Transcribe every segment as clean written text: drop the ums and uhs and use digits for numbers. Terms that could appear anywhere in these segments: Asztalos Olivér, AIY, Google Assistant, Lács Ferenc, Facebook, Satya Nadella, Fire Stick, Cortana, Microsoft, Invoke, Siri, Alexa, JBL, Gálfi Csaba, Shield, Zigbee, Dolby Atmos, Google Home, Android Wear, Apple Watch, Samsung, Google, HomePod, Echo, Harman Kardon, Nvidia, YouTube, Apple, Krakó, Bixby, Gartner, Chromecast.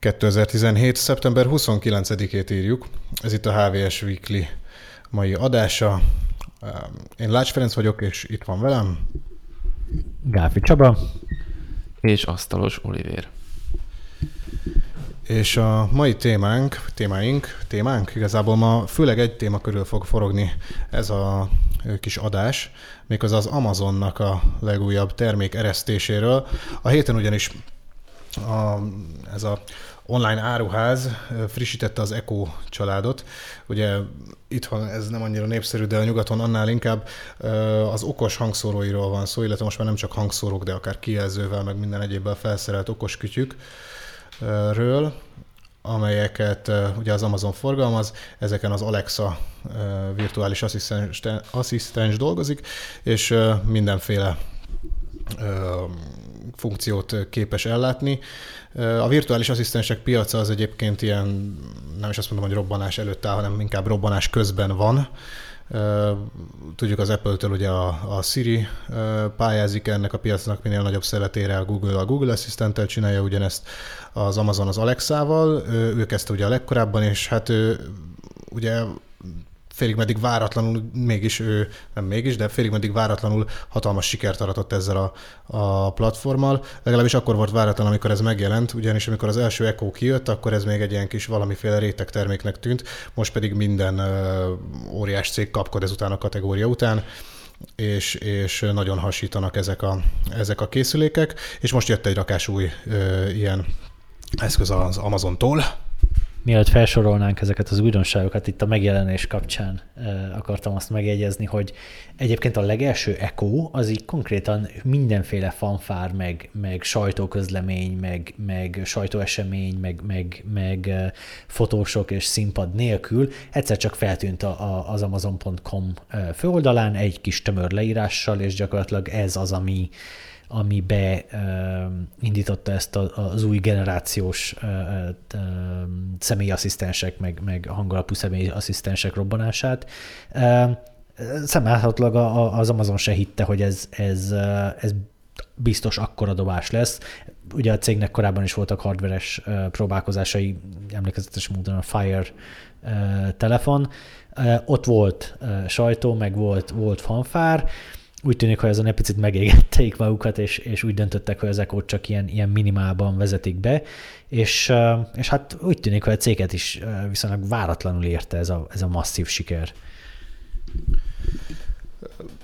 2017. szeptember 29-ét írjuk. Ez itt a HVS Weekly mai adása. Én Lács Ferenc vagyok, és itt van velem Gálfi Csaba és Asztalos Olivér. És a mai témánk, igazából ma főleg egy téma körül fog forogni ez a kis adás, méghozzá az Amazonnak a legújabb termék eresztéséről. A héten ugyanis ez a online áruház frissítette az Echo családot. Ugye itthon ez nem annyira népszerű, de a nyugaton annál inkább az okos hangszóróiról van szó, illetve most már nem csak hangszórók, de akár kijelzővel, meg minden egyébben felszerelt okos kütyükről, amelyeket ugye az Amazon forgalmaz, ezeken az Alexa virtuális asszisztens dolgozik, és mindenféle funkciót képes ellátni. A virtuális asszisztensek piaca az egyébként ilyen, nem is azt mondom, hogy robbanás előtt áll, hanem inkább robbanás közben van. Tudjuk az Apple-től ugye a Siri pályázik ennek a piacnak minél nagyobb szeletére, a Google Assistant-tel csinálja ugyanezt, az Amazon az Alexával, ő kezdte ugye a legkorábban, és hát ő ugye félig-meddig váratlanul, félig-meddig váratlanul hatalmas sikert aratott ezzel a platformmal. Legalábbis akkor volt váratlan, amikor ez megjelent, ugyanis amikor az első Echo kijött, akkor ez még egy ilyen kis valamiféle réteg terméknek tűnt, most pedig minden óriás cég kapkod ezután a kategória után, és nagyon hasítanak ezek a készülékek, és most jött egy rakás új ilyen eszköz az Amazontól. Mielőtt felsorolnánk ezeket az újdonságokat, itt a megjelenés kapcsán akartam azt megjegyezni, hogy egyébként a legelső Echo az így konkrétan mindenféle fanfár, meg sajtóközlemény, meg sajtóesemény, meg fotósok és színpad nélkül egyszer csak feltűnt az Amazon.com főoldalán egy kis tömör leírással, és gyakorlatilag ez az, ami beindította ezt az új generációs személyasszisztensek, meg hangalapú személyasszisztensek robbanását. Szemlélhetőleg az Amazon se hitte, hogy ez biztos akkora dobás lesz. Ugye a cégnek korábban is voltak hardveres próbálkozásai, emlékezetes módon a Fire telefon. Ott volt sajtó, meg volt fanfár. Úgy tűnik, hogy azon egy picit megégették magukat, és úgy döntöttek, hogy az Echo-t csak ilyen minimálban vezetik be, és hát úgy tűnik, hogy a céget is viszonylag váratlanul érte ez a masszív siker.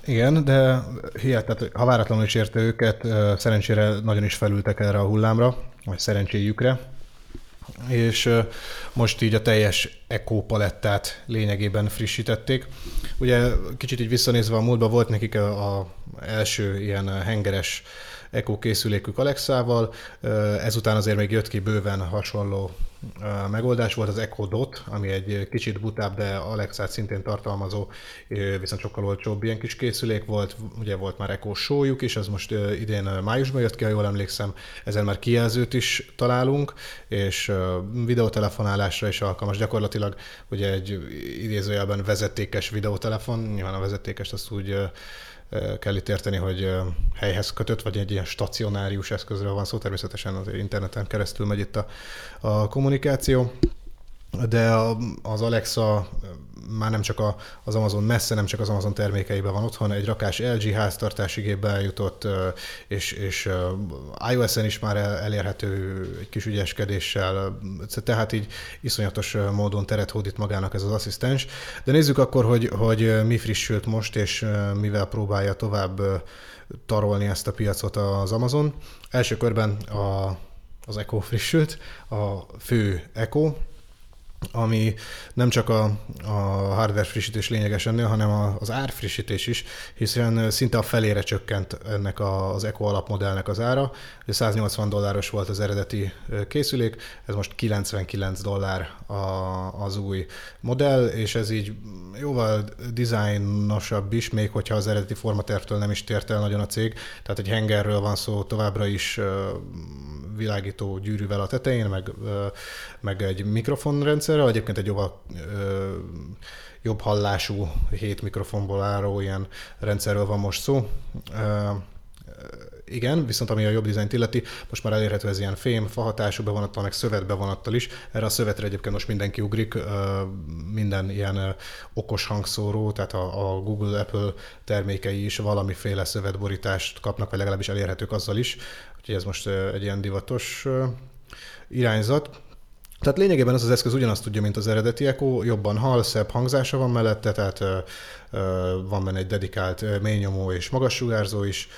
Igen, de hihetetlen, ha váratlanul is érte őket, szerencsére nagyon is felültek erre a hullámra, vagy szerencséjükre, és most így a teljes Echo palettát lényegében frissítették. Ugye kicsit így visszanézve a múltba volt nekik az első ilyen hengeres Echo készülékük Alexával, ezután azért még jött ki bőven hasonló megoldás, volt az Echo Dot, ami egy kicsit butább, de Alexát szintén tartalmazó, viszont sokkal olcsóbb ilyen kis készülék volt, ugye volt már Echo Show-juk is, ez most idén májusban jött ki, ha jól emlékszem, ezzel már kijelzőt is találunk, és videótelefonálásra is alkalmas, gyakorlatilag ugye egy idézőjelben vezetékes videótelefon, nyilván a vezetékest azt úgy kell itt érteni, hogy helyhez kötött, vagy egy ilyen stacionárius eszközről van szó, természetesen az interneten keresztül megy itt a kommunikáció, de az Alexa már nem csak az Amazon, messze nem csak az Amazon termékeiben van otthon, egy rakás LG háztartási gépbe eljutott, és iOS-en is már elérhető egy kis ügyeskedéssel, tehát így iszonyatos módon teret hódít magának ez az asszisztens. De nézzük akkor, hogy mi frissült most, és mivel próbálja tovább tarolni ezt a piacot az Amazon. Első körben az Echo frissült, a fő Echo, ami nem csak a hardware frissítés lényeges ennél, hanem az árfrissítés is, hiszen szinte a felére csökkent ennek az Echo alapmodellnek az ára. $180 volt az eredeti készülék, ez most $99 az új modell, és ez így jóval dizájnosabb is, még hogyha az eredeti formatervtől nem is tért el nagyon a cég, tehát egy hengerről van szó továbbra is világító gyűrűvel a tetején, meg egy mikrofonrendszer, egyébként egy jobb hallású 7 mikrofonból álló ilyen rendszerről van most szó. igen, viszont ami a jobb dizájnt illeti, most már elérhető ez ilyen fém, fahatású bevonattal, meg szövet bevonattal is. Erre a szövetre egyébként most mindenki ugrik, minden ilyen okos hangszóró, tehát a Google, Apple termékei is valamiféle szövetborítást kapnak, vagy legalábbis elérhetők azzal is. Úgyhogy ez most egy ilyen divatos irányzat. Tehát lényegében ez az eszköz ugyanazt tudja, mint az eredeti Echo, jobban hall, szebb hangzása van mellette, tehát van benne egy dedikált mélynyomó és magassugárzó is,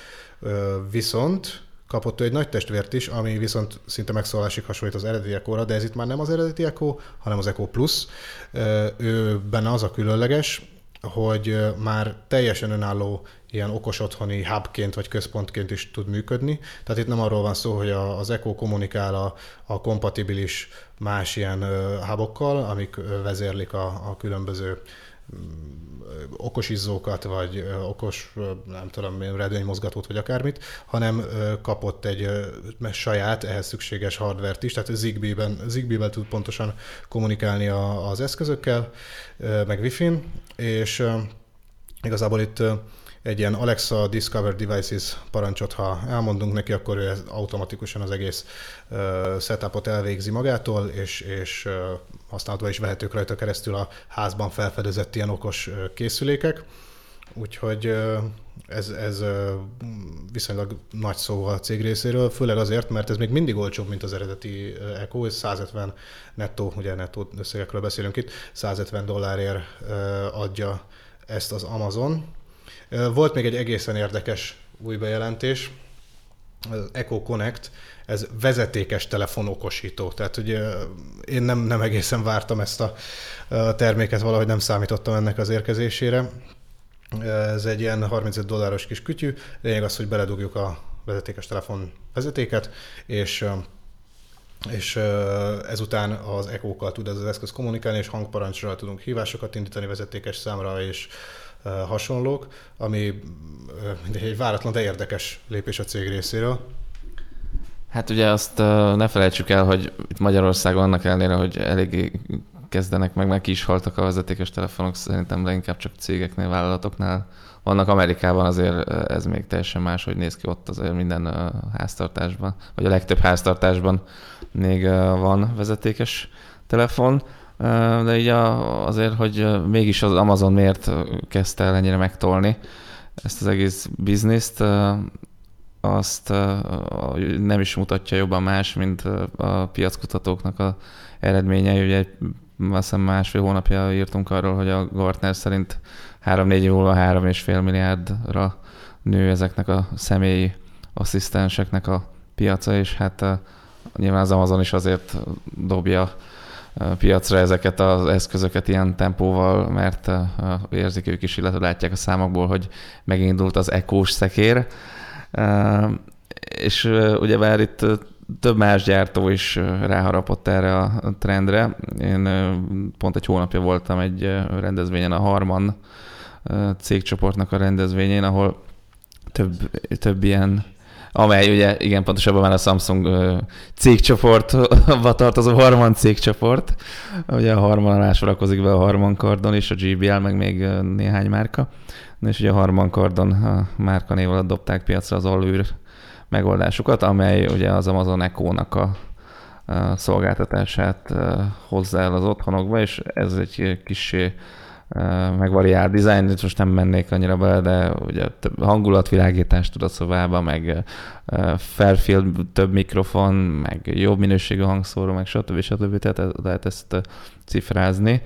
viszont kapott egy nagy testvért is, ami viszont szinte megszólásig hasonlít az eredeti Echo-ra, de ez itt már nem az eredeti Echo, hanem az Echo Plus. Ő benne az a különleges, hogy már teljesen önálló ilyen okos otthoni hubként vagy központként is tud működni. Tehát itt nem arról van szó, hogy az Echo kommunikál a kompatibilis más ilyen hubokkal, amik vezérlik a különböző okos izzókat, vagy okos, nem tudom, redőnymozgatót, vagy akármit, hanem kapott egy saját, ehhez szükséges hardvert is, tehát Zigbee-ben tud pontosan kommunikálni az eszközökkel, meg Wi-Fi-n, és igazából itt egy ilyen Alexa Discover Devices parancsot, ha elmondunk neki, akkor ő automatikusan az egész setupot elvégzi magától, és használatban is vehetők rajta keresztül a házban felfedezett ilyen okos készülékek. Úgyhogy ez viszonylag nagy szó a cég részéről, főleg azért, mert ez még mindig olcsóbb, mint az eredeti Echo, és 150 nettó, ugye nettó összegekről beszélünk itt, 150 dollárért adja ezt az Amazon. Volt még egy egészen érdekes új bejelentés, az Echo Connect, ez vezetékes telefonokosító. Tehát ugye én nem egészen vártam ezt a terméket, valahogy nem számítottam ennek az érkezésére. Ez egy ilyen $35 kis kütyű, lényeg az, hogy beledugjuk a vezetékes telefon vezetéket, és ezután az Echo-kkal tud ez az eszköz kommunikálni, és hangparancsra tudunk hívásokat indítani vezetékes számra, és hasonlók, ami egy váratlan, de érdekes lépés a cég részéről. Hát ugye azt ne felejtsük el, hogy itt Magyarországon annak ellenére, hogy eléggé kezdenek meg ki is haltak a vezetékes telefonok, szerintem leginkább csak cégeknél, vállalatoknál. Vannak Amerikában azért ez még teljesen máshogy néz ki, ott azért minden háztartásban, vagy a legtöbb háztartásban még van vezetékes telefon. De így azért, hogy mégis az Amazon miért kezdte el ennyire megtolni ezt az egész bizniszt, azt nem is mutatja jobban más, mint a piackutatóknak az eredményei. Ugye azt hiszem másfél hónapja írtunk arról, hogy a Gartner szerint 3-4 év múlva 3,5 milliárdra nő ezeknek a személyi asszisztenseknek a piaca, és hát nyilván az Amazon is azért dobja piacra ezeket az eszközöket ilyen tempóval, mert érzik ők is, illetve látják a számokból, hogy megindult az Echo-s szekér. És ugyebár itt több más gyártó is ráharapott erre a trendre. Én pont egy hónapja voltam egy rendezvényen, a Harman cégcsoportnak a rendezvényén, ahol több ilyen, amely ugye igen pontosabban már a Samsung cégcsoportba tartozó Harman cégcsoport. Ugye a Harman sorakozik be a Harman Kardon és a JBL, meg még néhány márka. És ugye a Harman Kardon a márkanév alatt dobták piacra az Allure megoldásukat, amely ugye az Amazon Echo-nak a szolgáltatását hozzá el az otthonokba, és ez egy kicsi megvariált dizájn, most nem mennék annyira bele, de ugye több hangulatvilágítást tud a szobába, meg Fairfield, több mikrofon, meg jobb minőségű hangszóró, meg stb. Tehát lehet ezt cifrázni.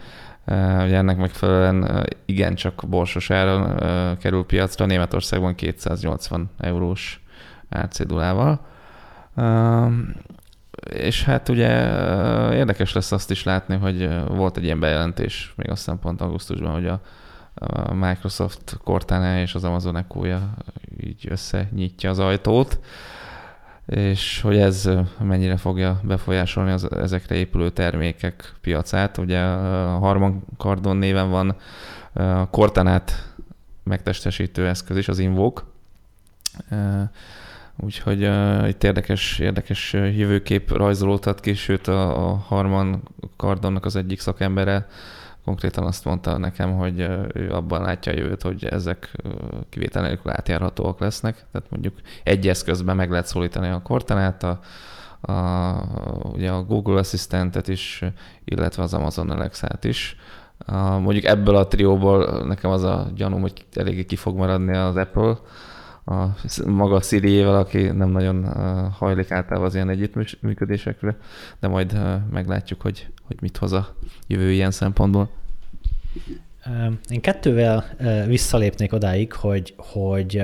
Ugye ennek megfelelően igencsak borsos áron kerül piacra, Németországban 280 eurós árcédulával. És hát ugye érdekes lesz azt is látni, hogy volt egy ilyen bejelentés még aztán pont augusztusban, hogy a Microsoft Cortana és az Amazon Echo-ja így összenyitja az ajtót, és hogy ez mennyire fogja befolyásolni ezekre épülő termékek piacát. Ugye a Harman Kardon néven van a Cortanát megtestesítő eszköz is, az Invoke. Úgyhogy itt érdekes jövőkép rajzolódhat ki, sőt a Harman Kardonnak az egyik szakembere konkrétan azt mondta nekem, hogy ő abban látja a jövőt, hogy ezek kivétel nélkül átjárhatóak lesznek. Tehát mondjuk egy eszközben meg lehet szólítani a Cortanát, ugye a Google Assistantet is, illetve az Amazon Alexát is. Mondjuk ebből a trióból nekem az a gyanúm, hogy eléggé ki fog maradni az Apple, a maga Siri-jével, aki nem nagyon hajlik általában az ilyen együttműködésekre, de majd meglátjuk, hogy mit hoz a jövő ilyen szempontból. Én kettővel visszalépnék odáig, hogy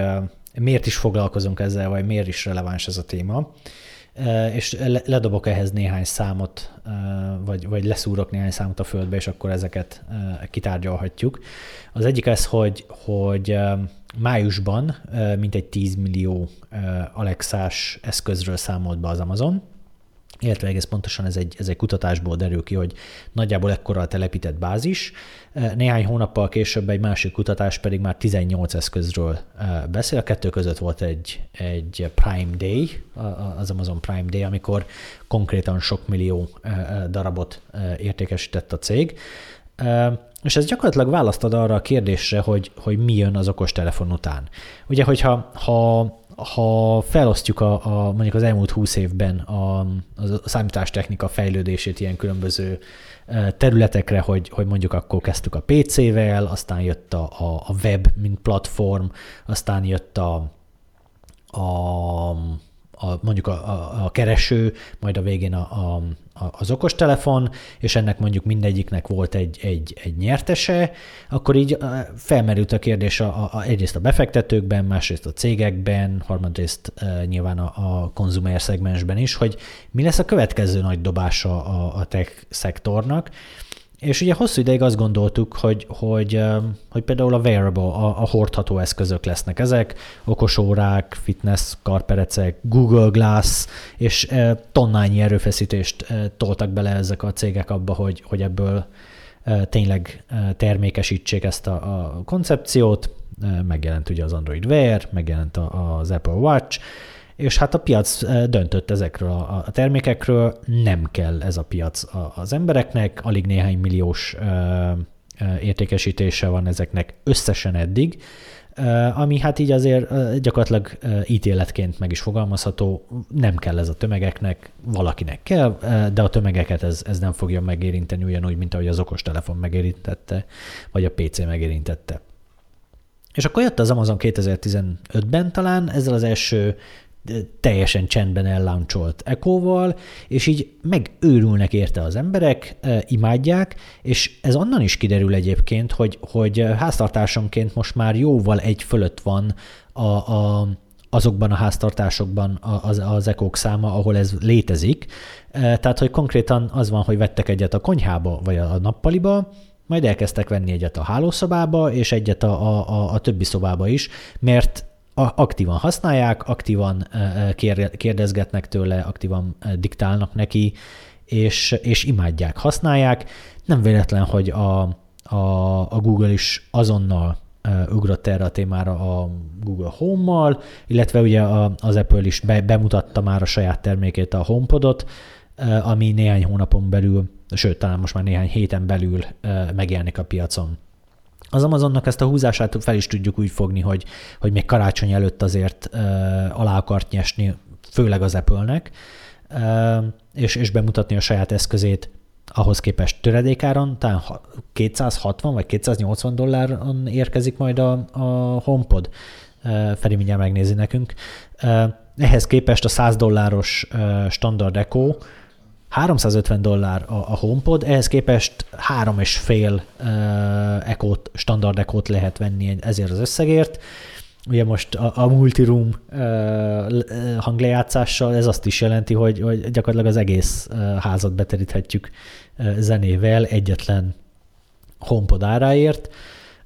miért is foglalkozunk ezzel, vagy miért is releváns ez a téma, és ledobok ehhez néhány számot, vagy leszúrok néhány számot a földbe, és akkor ezeket kitárgyalhatjuk. Az egyik ez, hogy májusban mintegy 10 millió Alexás eszközről számolt be az Amazon, illetve egész pontosan ez egy kutatásból derül ki, hogy nagyjából ekkora a telepített bázis. Néhány hónappal később egy másik kutatás pedig már 18 eszközről beszél. A kettő között volt egy Prime Day, az Amazon Prime Day, amikor konkrétan sok millió darabot értékesített a cég. És ez gyakorlatilag választ ad arra a kérdésre, hogy mi jön az okostelefon után. Ugye, hogyha ha felosztjuk mondjuk az elmúlt 20 évben a számítástechnika fejlődését ilyen különböző területekre, hogy mondjuk akkor kezdtük a PC-vel, aztán jött a web, mint platform, aztán jött mondjuk a kereső, majd a végén az okostelefon, és ennek mondjuk mindegyiknek volt egy nyertese, akkor így felmerült a kérdés egyrészt a befektetőkben, másrészt a cégekben, harmadrészt nyilván a konzumer szegmensben is, hogy mi lesz a következő nagy dobása a tech szektornak. És ugye hosszú ideig azt gondoltuk, hogy például a wearable, a hordható eszközök lesznek ezek, okosórák, fitness karperecek, Google Glass, és tonnányi erőfeszítést toltak bele ezek a cégek abba, hogy ebből tényleg termékesítsék ezt a koncepciót. Megjelent ugye az Android Wear, megjelent az Apple Watch, és hát a piac döntött ezekről a termékekről, nem kell ez a piac az embereknek, alig néhány milliós értékesítése van ezeknek összesen eddig, ami hát így azért gyakorlatilag ítéletként meg is fogalmazható, nem kell ez a tömegeknek, valakinek kell, de a tömegeket ez nem fogja megérinteni ugyanúgy, mint ahogy az okostelefon megérintette, vagy a PC megérintette. És akkor jött az Amazon 2015-ben talán, ezzel az első teljesen csendben ellauncholt Echo-val, és így megőrülnek érte az emberek, imádják, és ez onnan is kiderül egyébként, hogy háztartásonként most már jóval egy fölött van azokban a háztartásokban az Echo-k száma, ahol ez létezik. Tehát, hogy konkrétan az van, hogy vettek egyet a konyhába, vagy a nappaliba, majd elkezdtek venni egyet a hálószobába, és egyet a többi szobába is, mert aktívan használják, aktívan kérdezgetnek tőle, aktívan diktálnak neki, és imádják, használják. Nem véletlen, hogy a Google is azonnal ugrott erre a témára a Google Home-mal, illetve ugye az Apple is bemutatta már a saját termékét, a HomePodot, ami néhány hónapon belül, sőt, talán most már néhány héten belül megjelenik a piacon. Az Amazonnak ezt a húzását fel is tudjuk úgy fogni, hogy még karácsony előtt azért alá akart nyesni, főleg az Apple-nek, és bemutatni a saját eszközét ahhoz képest töredékáron, talán 260 vagy 280 dolláron érkezik majd a HomePod. Feri mindjárt megnézi nekünk. Ehhez képest a 100 dolláros standard Echo, 350 dollár a HomePod, ehhez képest 3,5 Echo-t, standard Echo-t lehet venni ezért az összegért. Ugye most a multiroom hanglejátszással ez azt is jelenti, hogy gyakorlatilag az egész házat beteríthetjük zenével egyetlen HomePod áráért.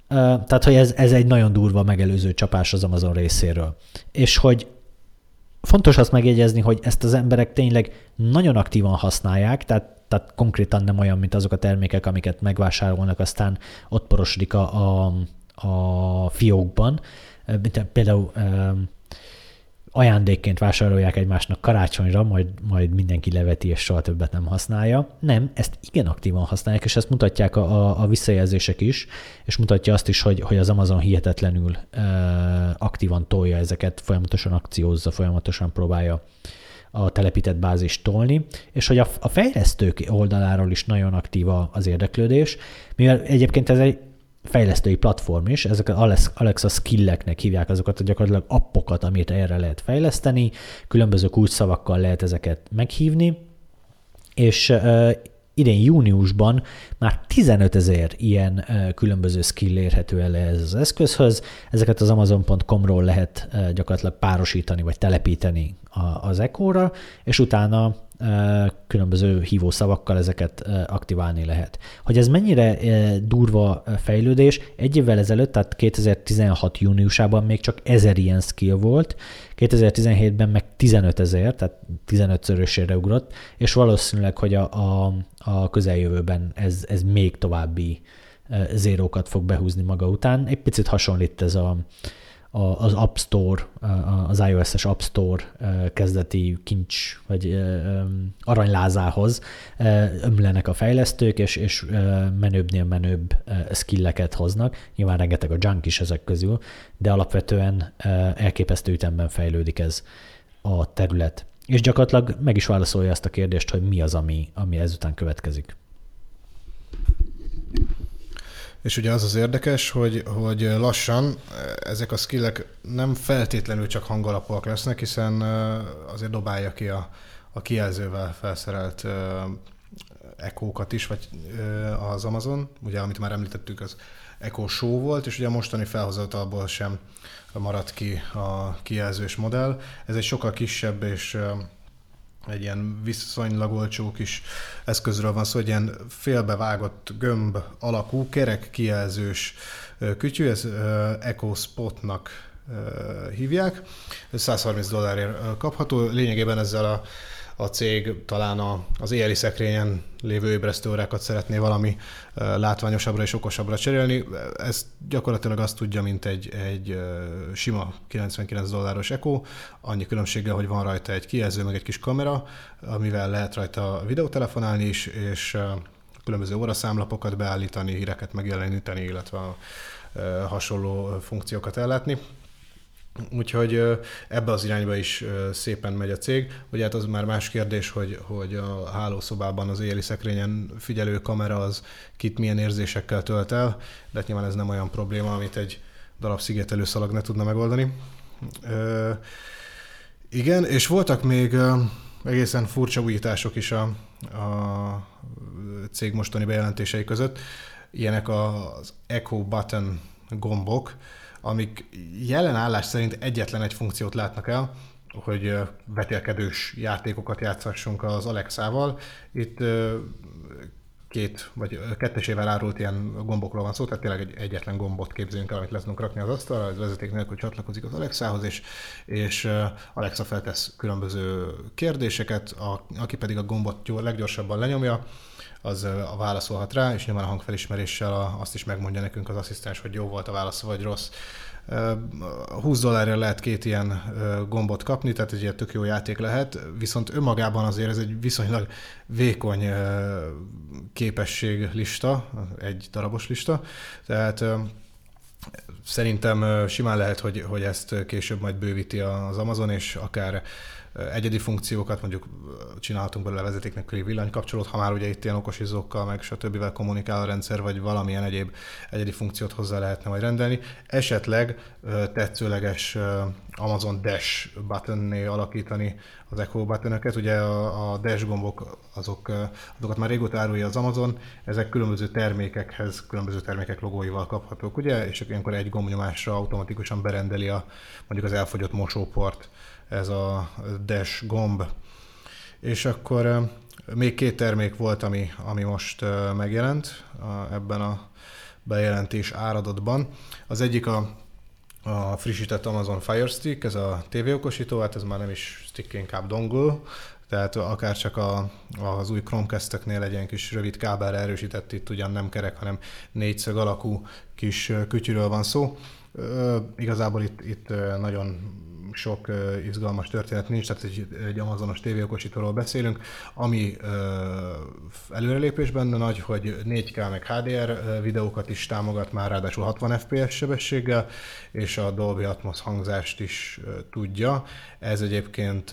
Tehát, hogy ez egy nagyon durva megelőző csapás az Amazon részéről. És hogy fontos azt megjegyezni, hogy ezt az emberek tényleg nagyon aktívan használják, tehát konkrétan nem olyan, mint azok a termékek, amiket megvásárolnak, aztán ott porosodik a fiókban. Például ajándékként vásárolják egymásnak karácsonyra, majd mindenki leveti, és soha többet nem használja. Nem, ezt igen aktívan használják, és ezt mutatják a visszajelzések is, és mutatja azt is, hogy az Amazon hihetetlenül aktívan tolja ezeket, folyamatosan akciózza, folyamatosan próbálja a telepített bázist tolni, és hogy a fejlesztők oldaláról is nagyon aktív az érdeklődés, mivel egyébként ez egy fejlesztői platform is, ezek az Alexa skilleknek hívják azokat a gyakorlatilag appokat, amit erre lehet fejleszteni, különböző kulcsszavakkal lehet ezeket meghívni, és idén júniusban már 15 000 ilyen különböző skill érhető el ehhez az eszközhöz, ezeket az Amazon.com-ról lehet gyakorlatilag párosítani vagy telepíteni az Echo-ra, és utána különböző hívószavakkal ezeket aktiválni lehet. Hogy ez mennyire durva fejlődés, egy évvel ezelőtt, tehát 2016 júniusában még csak 1000 ilyen skill volt, 2017-ben meg 15 000, tehát 15-szörösére ugrott, és valószínűleg, hogy a közeljövőben ez még további zérókat fog behúzni maga után. Egy picit hasonlít ez az App Store, az iOS-es App Store kezdeti kincs, vagy aranylázához ömlenek a fejlesztők, és menőbbnél menőbb skilleket hoznak. Nyilván rengeteg a junk is ezek közül, de alapvetően elképesztő ütemben fejlődik ez a terület. És gyakorlatilag meg is válaszolja ezt a kérdést, hogy mi az, ami ezután következik. És ugye az az érdekes, hogy lassan ezek a skillek nem feltétlenül csak hangalapúak lesznek, hiszen azért dobálja ki a kijelzővel felszerelt Echo-kat is, vagy az Amazon, ugye amit már említettük, az Echo Show volt, és ugye a mostani felhozatalból sem maradt ki a kijelzős modell. Ez egy sokkal kisebb és egy ilyen viszonylag olcsó kis eszközről van szó, egy ilyen félbevágott gömb alakú, kerek kijelzős kütyű, ez Echo Spotnak hívják, $130 kapható, lényegében ezzel a cég talán az éjjeli szekrényen lévő ébresztőórákat szeretné valami látványosabbra és okosabbra cserélni. Ez gyakorlatilag azt tudja, mint egy sima $99 Echo, annyi különbséggel, hogy van rajta egy kijelző, meg egy kis kamera, amivel lehet rajta videótelefonálni is, és különböző óraszámlapokat beállítani, híreket megjeleníteni, illetve hasonló funkciókat ellátni. Úgyhogy ebbe az irányba is szépen megy a cég. Ugye hát az már más kérdés, hogy a hálószobában az éjjeli szekrényen figyelő kamera az kit milyen érzésekkel tölt el, de hát nyilván ez nem olyan probléma, amit egy darab szigetelő szalag ne tudna megoldani. Igen, és voltak még egészen furcsa újítások is a cég mostani bejelentései között. Ilyenek az Echo Button gombok, amik jelen állás szerint egyetlen egy funkciót látnak el, hogy vetélkedős játékokat játszhassunk az Alexával. Itt kettesével árult ilyen gombokról van szó, tehát tényleg egyetlen gombot képzeljünk el, amit le tudunk rakni az asztalra, ez vezeték nélkül csatlakozik az Alexához, és Alexa feltesz különböző kérdéseket, aki pedig a gombot leggyorsabban lenyomja, az válaszolhat rá, és nyilván a hangfelismeréssel azt is megmondja nekünk az asszisztens, hogy jó volt a válasz, vagy rossz. $20 lehet 2 ilyen gombot kapni, tehát egy ilyen tök jó játék lehet, viszont önmagában azért ez egy viszonylag vékony képességlista, egy darabos lista, tehát szerintem simán lehet, hogy ezt később majd bővíti az Amazon, és akár egyedi funkciókat, mondjuk csinálhatunk belőle vezetéknélküli villanykapcsolót, ha már ugye itt ilyen okosizókkal, meg stb. Kommunikál a rendszer, vagy valamilyen egyéb egyedi funkciót hozzá lehetne majd rendelni. Esetleg tetszőleges Amazon Dash buttonné alakítani az Echo buttonöket. Ugye a Dash gombok, azokat már régóta árulja az Amazon, ezek különböző termékekhez, különböző termékek logóival kaphatók, ugye? És ilyenkor egy gombnyomásra automatikusan berendeli mondjuk az elfogyott mosóport, ez a Dash gomb. És akkor még 2 termék volt, ami most megjelent ebben a bejelentés áradatban. Az egyik a frissített Amazon Fire Stick, ez a tévéokosító, hát ez már nem is stick, inkább dongle, tehát akár csak az új Chromecast-eknél egy ilyen kis rövid kábelre erősített, itt ugyan nem kerek, hanem 4 szög alakú kis kütyűről van szó. Igazából itt nagyon sok izgalmas történet nincs, tehát egy Amazonos tévéokosítóról beszélünk, ami előrelépés benne nagy, hogy 4K meg HDR videókat is támogat már, ráadásul 60 fps sebességgel, és a Dolby Atmos hangzást is tudja. Ez egyébként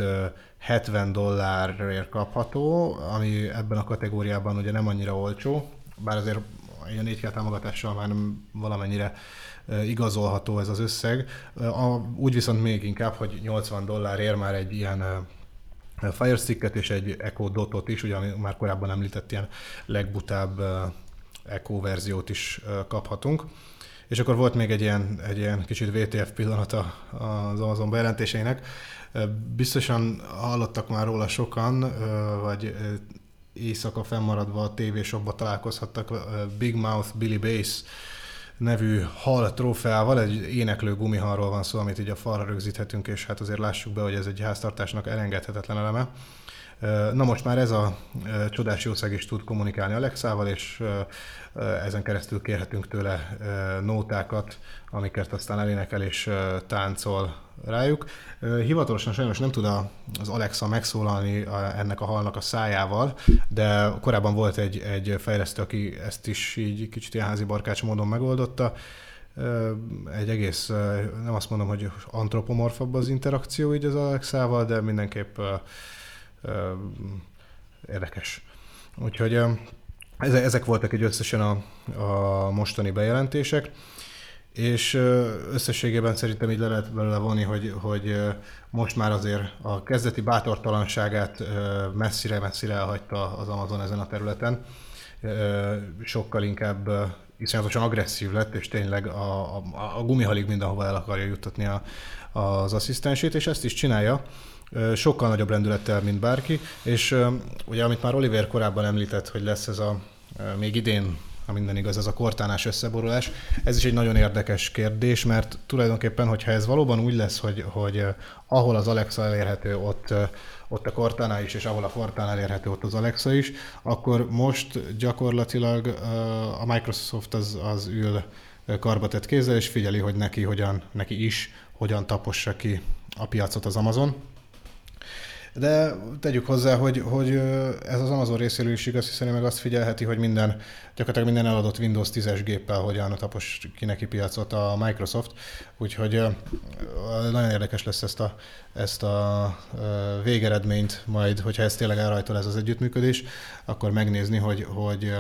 $70-ért kapható, ami ebben a kategóriában ugye nem annyira olcsó, bár azért a 4K támogatással már nem valamennyire igazolható ez az összeg. Úgy viszont még inkább, hogy $80-ért már egy ilyen Fire Sticket és egy Echo Dotot is, ugye már korábban említett ilyen legbutább Echo verziót is kaphatunk. És akkor volt még egy ilyen kicsit WTF pillanata az Amazon bejelentéseinek. Biztosan hallottak már róla sokan, vagy éjszaka fennmaradva a tévésokba találkozhattak Big Mouth Billy Bass nevű hal trófeával, egy éneklő gumihalról van szó, amit így a falra rögzíthetünk, és hát azért lássuk be, hogy ez egy háztartásnak elengedhetetlen eleme. Na most már ez a csodás jószág is tud kommunikálni Alexával, és ezen keresztül kérhetünk tőle nótákat, amiket aztán elénekel és táncol rájuk. Hivatalosan sajnos nem tud az Alexa megszólalni ennek a halnak a szájával, de korábban volt egy fejlesztő, aki ezt is így kicsit ilyen házi barkács módon megoldotta. Egy egész, nem azt mondom, hogy antropomorfabb az interakció így az Alexával, de mindenképp érdekes. Úgyhogy ezek voltak egy összesen a mostani bejelentések, és összességében szerintem így le lehet belőle vonni, hogy most már azért a kezdeti bátortalanságát messzire elhagyta az Amazon ezen a területen. Sokkal inkább iszonyatosan agresszív lett, és tényleg a gumihalig mindenhova el akarja juttatni az asszisztensét, és ezt is csinálja. Sokkal nagyobb rendülettel, mint bárki, és ugye, amit már Olivér korábban említett, hogy lesz ez még idén, ha minden igaz, ez a kortánás összeborulás, ez is egy nagyon érdekes kérdés, mert tulajdonképpen, hogyha ez valóban úgy lesz, hogy ahol az Alexa elérhető, ott a Cortana is, és ahol a Cortana elérhető, ott az Alexa is, akkor most gyakorlatilag a Microsoft az ül karbatett kézzel, és figyeli, hogy neki hogyan tapossa ki a piacot az Amazon. De tegyük hozzá, hogy ez az Amazon részéről is igaz, hiszen meg azt figyelheti, hogy gyakorlatilag minden eladott Windows 10-es géppel hogyan tapos ki neki piacot a Microsoft. Úgyhogy nagyon érdekes lesz ezt a végeredményt majd, hogyha ez tényleg elrajtol ez az együttműködés, akkor megnézni, hogy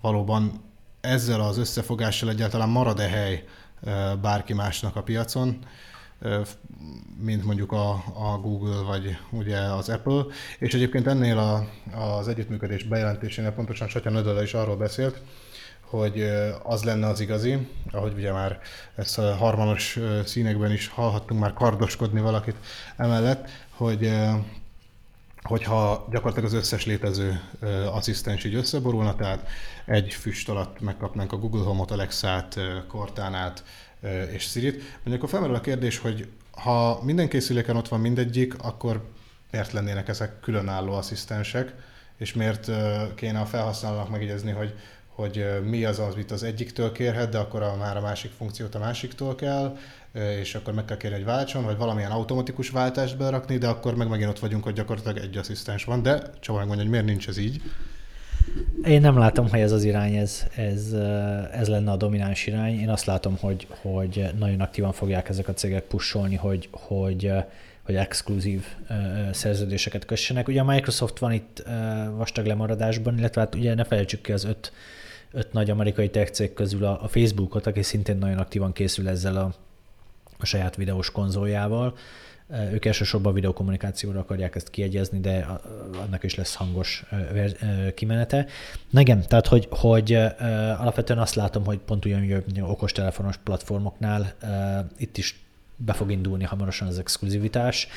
valóban ezzel az összefogással egyáltalán marad-e hely bárki másnak a piacon, mint mondjuk a Google, vagy ugye az Apple. És egyébként ennél az együttműködés bejelentésénél pontosan Satya Nadella is arról beszélt, hogy az lenne az igazi, ahogy ugye már ezt a harmanos színekben is hallhattunk már kardoskodni valakit emellett, hogyha gyakorlatilag az összes létező asszisztens így összeborulna, tehát egy füst alatt megkapnánk a Google Home-ot, Alexát, Cortánát és Siri-t. Mondjuk akkor felmerül a kérdés, hogy ha minden készüléken ott van mindegyik, akkor miért lennének ezek különálló asszisztensek, és miért kéne a felhasználónak megjegyezni, hogy mi az, amit az egyiktől kérhet, de akkor már a másik funkciót a másiktól kell, és akkor meg kell kérni, hogy váltson, vagy valamilyen automatikus váltást berakni, de akkor meg megint ott vagyunk, hogy gyakorlatilag egy asszisztens van, de Csaba megmondja, hogy miért nincs ez így. Én nem látom, hogy ez az irány, ez lenne a domináns irány. Én azt látom, hogy nagyon aktívan fogják ezek a cégek pusholni, hogy exkluzív szerződéseket kössenek. Ugye a Microsoft van itt vastag lemaradásban, illetve hát ugye ne felejtsük ki az öt nagy amerikai tech cég közül a Facebookot, aki szintén nagyon aktívan készül ezzel a saját videós konzoljával. Ők elsősorban videokommunikációra akarják ezt kiegyezni, de annak is lesz hangos kimenete. Igen, tehát hogy alapvetően azt látom, hogy pont ugyanúgy okostelefonos platformoknál itt is be fog indulni hamarosan az exkluzivitás.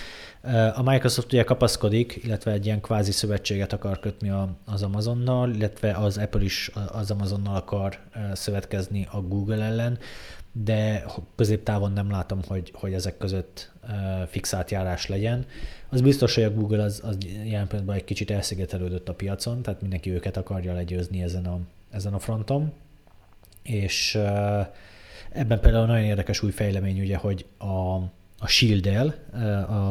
A Microsoft ugye kapaszkodik, illetve egy ilyen kvázi szövetséget akar kötni az Amazonnal, illetve az Apple is az Amazonnal akar szövetkezni a Google ellen, de középtávon nem látom, hogy ezek között fixált járás legyen. Az biztos, hogy a Google az ilyen pillanatban egy kicsit elszigetelődött a piacon, tehát mindenki őket akarja legyőzni ezen a fronton, és ebben például nagyon érdekes új fejlemény, ugye, hogy a Shield-el,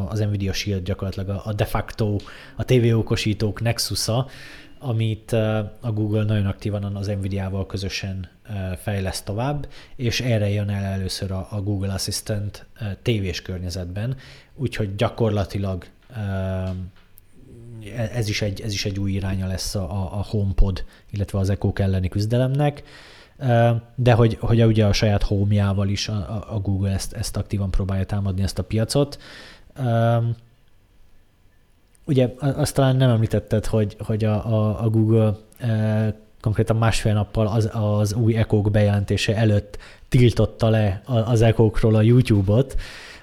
az Nvidia Shield gyakorlatilag a de facto, a tévéokosítók nexusa, amit a Google nagyon aktívan az Nvidia-val közösen fejleszt tovább, és erre jön el először a Google Assistant tévés környezetben, úgyhogy gyakorlatilag ez is egy új iránya lesz a HomePod, illetve az Echo elleni küzdelemnek, de hogy ugye a saját Home-jával is a Google ezt aktívan próbálja támadni, ezt a piacot. Ugye azt talán nem említetted, hogy a Google konkrétan másfél nappal az új Echo-k bejelentése előtt tiltotta le az Echo-król a YouTube-ot,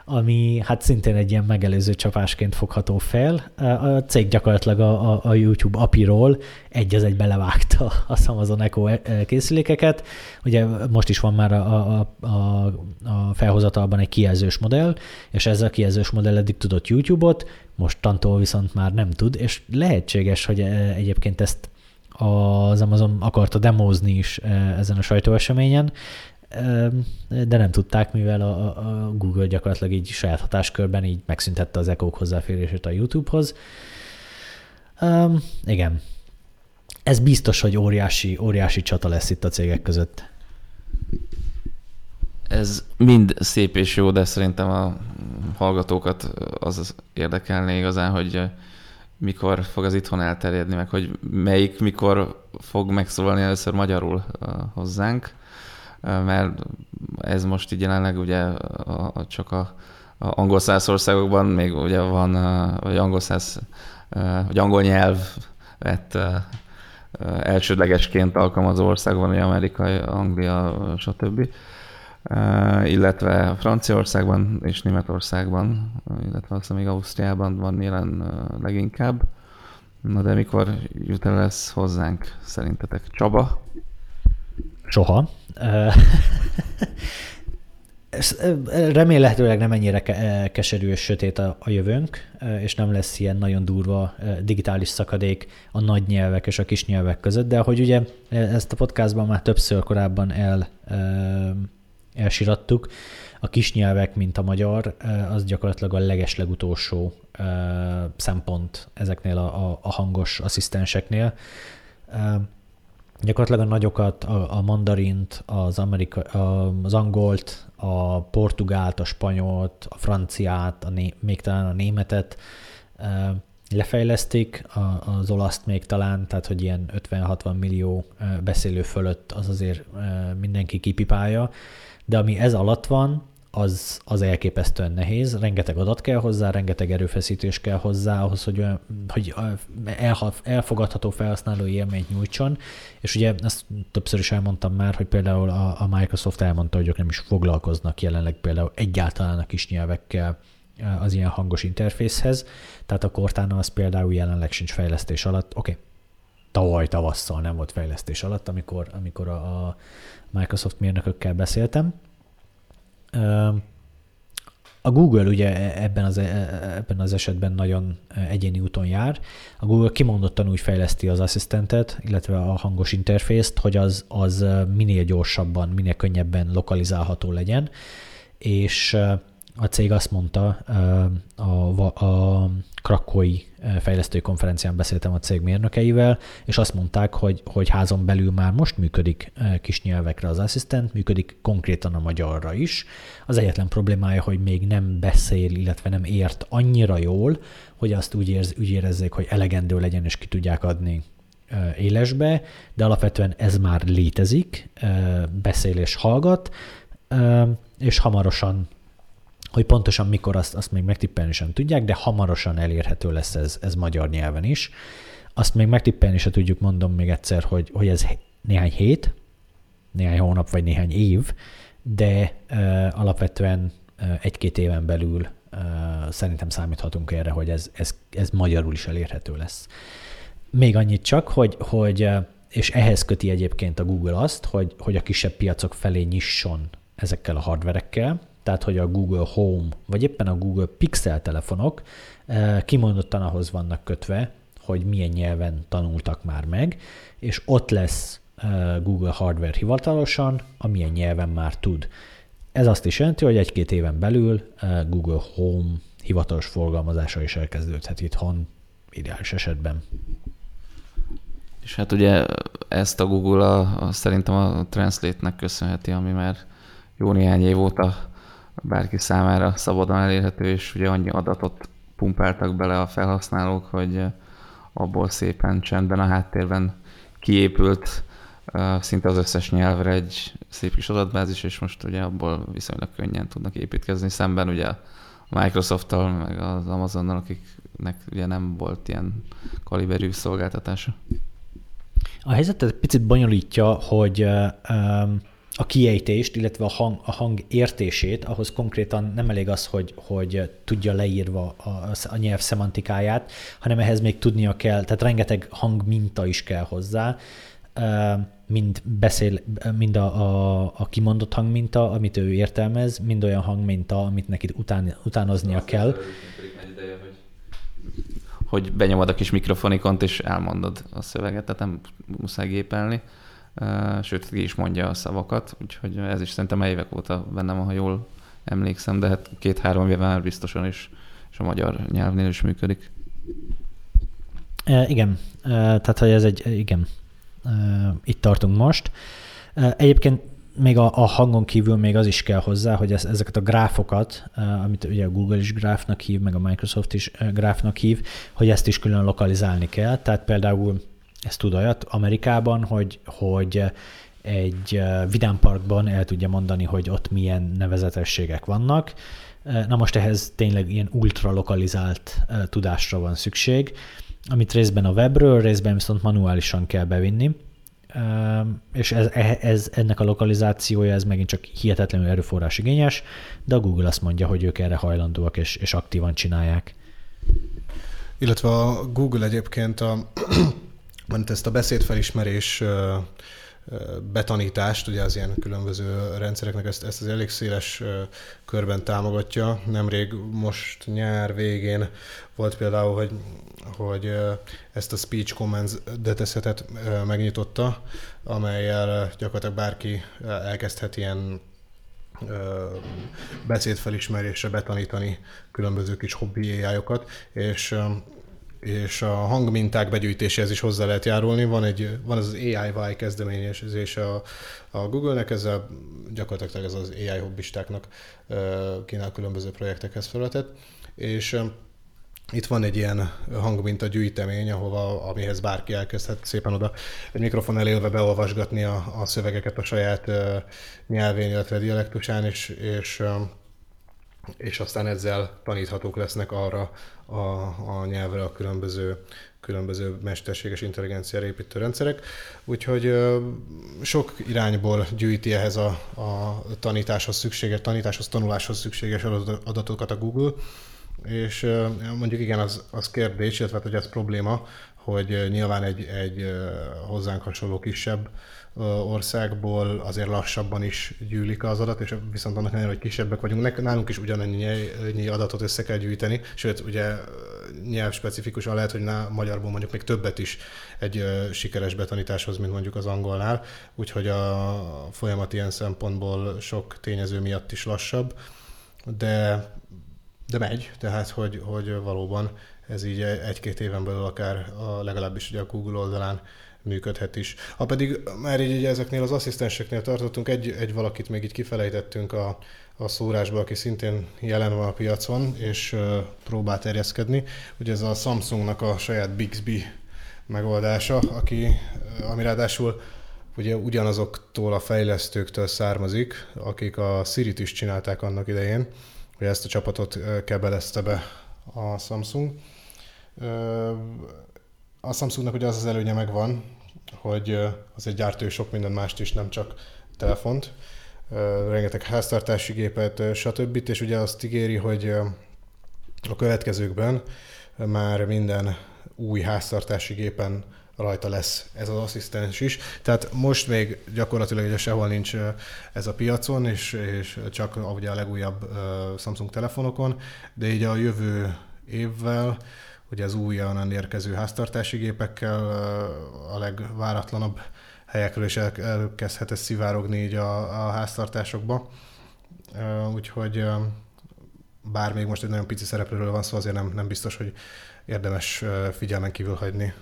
ami hát szintén egy ilyen megelőző csapásként fogható fel. A cég gyakorlatilag a YouTube API-ról egybe levágta a Amazon Echo készülékeket. Ugye most is van már a felhozatalban egy kijelzős modell, és ez a kijelzős modell eddig tudott YouTube-ot, mostantól viszont már nem tud, és lehetséges, hogy egyébként ezt az Amazon akarta demózni is ezen a sajtóeseményen, de nem tudták, mivel a Google gyakorlatilag így saját hatáskörben így megszüntette az Echo-k hozzáférését a YouTube-hoz. Igen. Ez biztos, hogy óriási csata lesz itt a cégek között. Ez mind szép és jó, de szerintem a hallgatókat az érdekelné igazán, hogy mikor fog az itthon elterjedni, meg hogy melyik mikor fog megszólalni először magyarul hozzánk. Mert ez most így jelenleg ugye csak a angol száz országokban még ugye van, vagy angol nyelvet elsődlegesként alkalmazó országban, ugye Amerikai, Anglia, stb. Illetve Franciaországban és Németországban, illetve aztán még Ausztriában van jelen leginkább. Na de mikor jut el lesz hozzánk szerintetek? Csaba? Soha. Remélhetőleg nem ennyire keserű és sötét a jövőnk, és nem lesz ilyen nagyon durva digitális szakadék a nagy nyelvek és a kis nyelvek között, de ahogy ugye ezt a podcastban már többször korábban elsirattuk, a kis nyelvek, mint a magyar, az gyakorlatilag a legeslegutolsó szempont ezeknél a hangos asszisztenseknél. Gyakorlatilag a nagyokat, a mandarint, az angolt, a portugált, a spanyolt, a franciát, még talán a németet lefejlesztik, az olaszt még talán, tehát hogy ilyen 50-60 millió beszélő fölött az azért mindenki kipipálja, de ami ez alatt van, az elképesztően nehéz. Rengeteg adat kell hozzá, rengeteg erőfeszítés kell hozzá ahhoz, hogy elfogadható felhasználói élményt nyújtson. És ugye ezt többször is elmondtam már, hogy például a Microsoft elmondta, hogy ők nem is foglalkoznak jelenleg például egyáltalán a kis nyelvekkel az ilyen hangos interfészhez. Tehát a Cortana az például jelenleg sincs fejlesztés alatt. Oké, tavaly tavasszal nem volt fejlesztés alatt, amikor a Microsoft mérnökökkel beszéltem. A Google ugye ebben az esetben nagyon egyéni úton jár. A Google kimondottan úgy fejleszti az asszisztentet, illetve a hangos interfészt, hogy az minél gyorsabban, minél könnyebben lokalizálható legyen, és a cég azt mondta, a krakói fejlesztőkonferencián beszéltem a cég mérnökeivel, és azt mondták, hogy házon belül már most működik kis nyelvekre az asszisztent, működik konkrétan a magyarra is. Az egyetlen problémája, hogy még nem beszél, illetve nem ért annyira jól, hogy azt úgy érezzék, hogy elegendő legyen, és ki tudják adni élesbe, de alapvetően ez már létezik, beszél és hallgat, és hamarosan, hogy pontosan mikor, azt még megtippelni sem tudják, de hamarosan elérhető lesz ez magyar nyelven is. Azt még megtippelni se tudjuk, mondom még egyszer, hogy ez néhány hét, néhány hónap vagy néhány év, de alapvetően 1-2 éven belül szerintem számíthatunk erre, hogy ez magyarul is elérhető lesz. Még annyit csak, hogy és ehhez köti egyébként a Google azt, hogy a kisebb piacok felé nyisson ezekkel a hardverekkel, tehát hogy a Google Home, vagy éppen a Google Pixel telefonok kimondottan ahhoz vannak kötve, hogy milyen nyelven tanultak már meg, és ott lesz Google Hardware hivatalosan, amilyen nyelven már tud. Ez azt is jelenti, hogy egy-két éven belül Google Home hivatalos forgalmazása is elkezdődhet itthon, ideális esetben. És hát ugye ezt a Google szerintem a Translate-nek köszönheti, ami már jó néhány év óta bárki számára szabadon elérhető, és ugye annyi adatot pumpáltak bele a felhasználók, hogy abból szépen csendben a háttérben kiépült szinte az összes nyelvre egy szép kis adatbázis, és most ugye abból viszonylag könnyen tudnak építkezni, szemben ugye a Microsoft-tal, meg az Amazonnal, akiknek ugye nem volt ilyen kaliberű szolgáltatása. A helyzetet picit bonyolítja, hogy a kiejtést, illetve a hang értését, ahhoz konkrétan nem elég az, hogy tudja leírva a nyelv szemantikáját, hanem ehhez még tudnia kell, tehát rengeteg hangminta is kell hozzá, mind a kimondott hangminta, amit ő értelmez, mind olyan hangminta, amit neki utánoznia kell. Hogy benyomod a kis mikrofonikont, és elmondod a szöveget, tehát nem muszáj gépelni. Sőt, ki is mondja a szavakat, úgyhogy ez is szerintem évek óta bennem, ha jól emlékszem, de hát 2-3 éve már biztosan is, és a magyar nyelvnél is működik. Igen, tehát hogy ez igen, itt tartunk most. Egyébként még a hangon kívül még az is kell hozzá, hogy ezeket a gráfokat, amit ugye a Google is gráfnak hív, meg a Microsoft is gráfnak hív, hogy ezt is külön lokalizálni kell. Tehát például ez tud olyat Amerikában, hogy egy vidámparkban el tudja mondani, hogy ott milyen nevezetességek vannak. Na most ehhez tényleg ilyen ultralokalizált tudásra van szükség, amit részben a webről, részben viszont manuálisan kell bevinni. És ennek a lokalizációja, ez megint csak hihetetlenül erőforrás igényes, de a Google azt mondja, hogy ők erre hajlandóak és aktívan csinálják. Illetve a Google egyébként ezt a beszédfelismerés betanítást, ugye az ilyen különböző rendszereknek ezt az elég széles körben támogatja. Nemrég most nyár végén volt például, hogy ezt a Speech Commands deteszetet megnyitotta, amelyel gyakorlatilag bárki elkezdhet ilyen beszédfelismerésre betanítani különböző kis hobbi AI-okat, és a hangminták begyűjtéséhez is hozzá lehet járulni. Van az AIY kezdeményezés a Google-nek, ezzel gyakorlatilag ez az AI hobbistáknak kínál különböző projektekhez felületet, és itt van egy ilyen hangminta gyűjtemény, amihez bárki elkezdhet szépen oda egy mikrofon elélve beolvasgatni a szövegeket a saját nyelvén, illetve dialektusán, és aztán ezzel taníthatók lesznek arra a nyelvre a különböző mesterséges intelligenciára építő rendszerek. Úgyhogy sok irányból gyűjti ehhez a tanuláshoz szükséges adatokat a Google, és mondjuk igen, az kérdés, illetve hogy ez probléma, hogy nyilván egy hozzánk hasonló kisebb országból azért lassabban is gyűlik az adat, és viszont annak ellenére, hogy kisebbek vagyunk, nálunk is ugyanennyi adatot össze kell gyűjteni, sőt, ugye nyelvspecifikusan lehet, hogy magyarból mondjuk még többet is egy sikeres betanításhoz, mint mondjuk az angolnál, úgyhogy a folyamat ilyen szempontból sok tényező miatt is lassabb, de megy, tehát hogy valóban ez így 1-2 éven belül akár legalábbis ugye a Google oldalán működhet is. Ha pedig már így ezeknél az asszisztenseknél tartottunk, egy valakit még így kifelejtettünk a szórásba, aki szintén jelen van a piacon, és próbál terjeszkedni. Ugye ez a Samsungnak a saját Bixby megoldása, ami ráadásul ugye ugyanazoktól a fejlesztőktől származik, akik a Sirit is csinálták annak idején, hogy ezt a csapatot kebelezte be a Samsung. A Samsungnak ugye az előnye megvan, hogy azért gyártó sok minden mást is, nem csak telefont, rengeteg háztartási gépet, stb. És ugye azt ígéri, hogy a következőkben már minden új háztartási gépen rajta lesz ez az asszisztens is. Tehát most még gyakorlatilag ugye sehol nincs ez a piacon, és csak ugye a legújabb Samsung telefonokon, de így a jövő évvel ugye az újonnan érkező háztartási gépekkel a legváratlanabb helyekről is elkezdhet szivárogni így a háztartásokba. úgyhogy bár még most egy nagyon pici szereplőről van szó, azért nem biztos, hogy érdemes figyelmen kívül hagyni.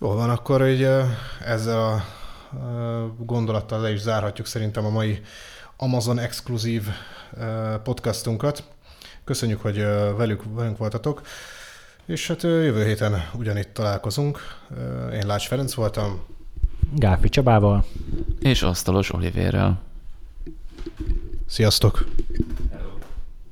Jól van, akkor így ezzel a gondolattal le is zárhatjuk szerintem a mai Amazon exkluzív podcastunkat. Köszönjük, hogy velünk voltatok, és hát jövő héten ugyanitt találkozunk. Én Lács Ferenc voltam. Gálfi Csabával. És Asztalos Olivérrel. Sziasztok!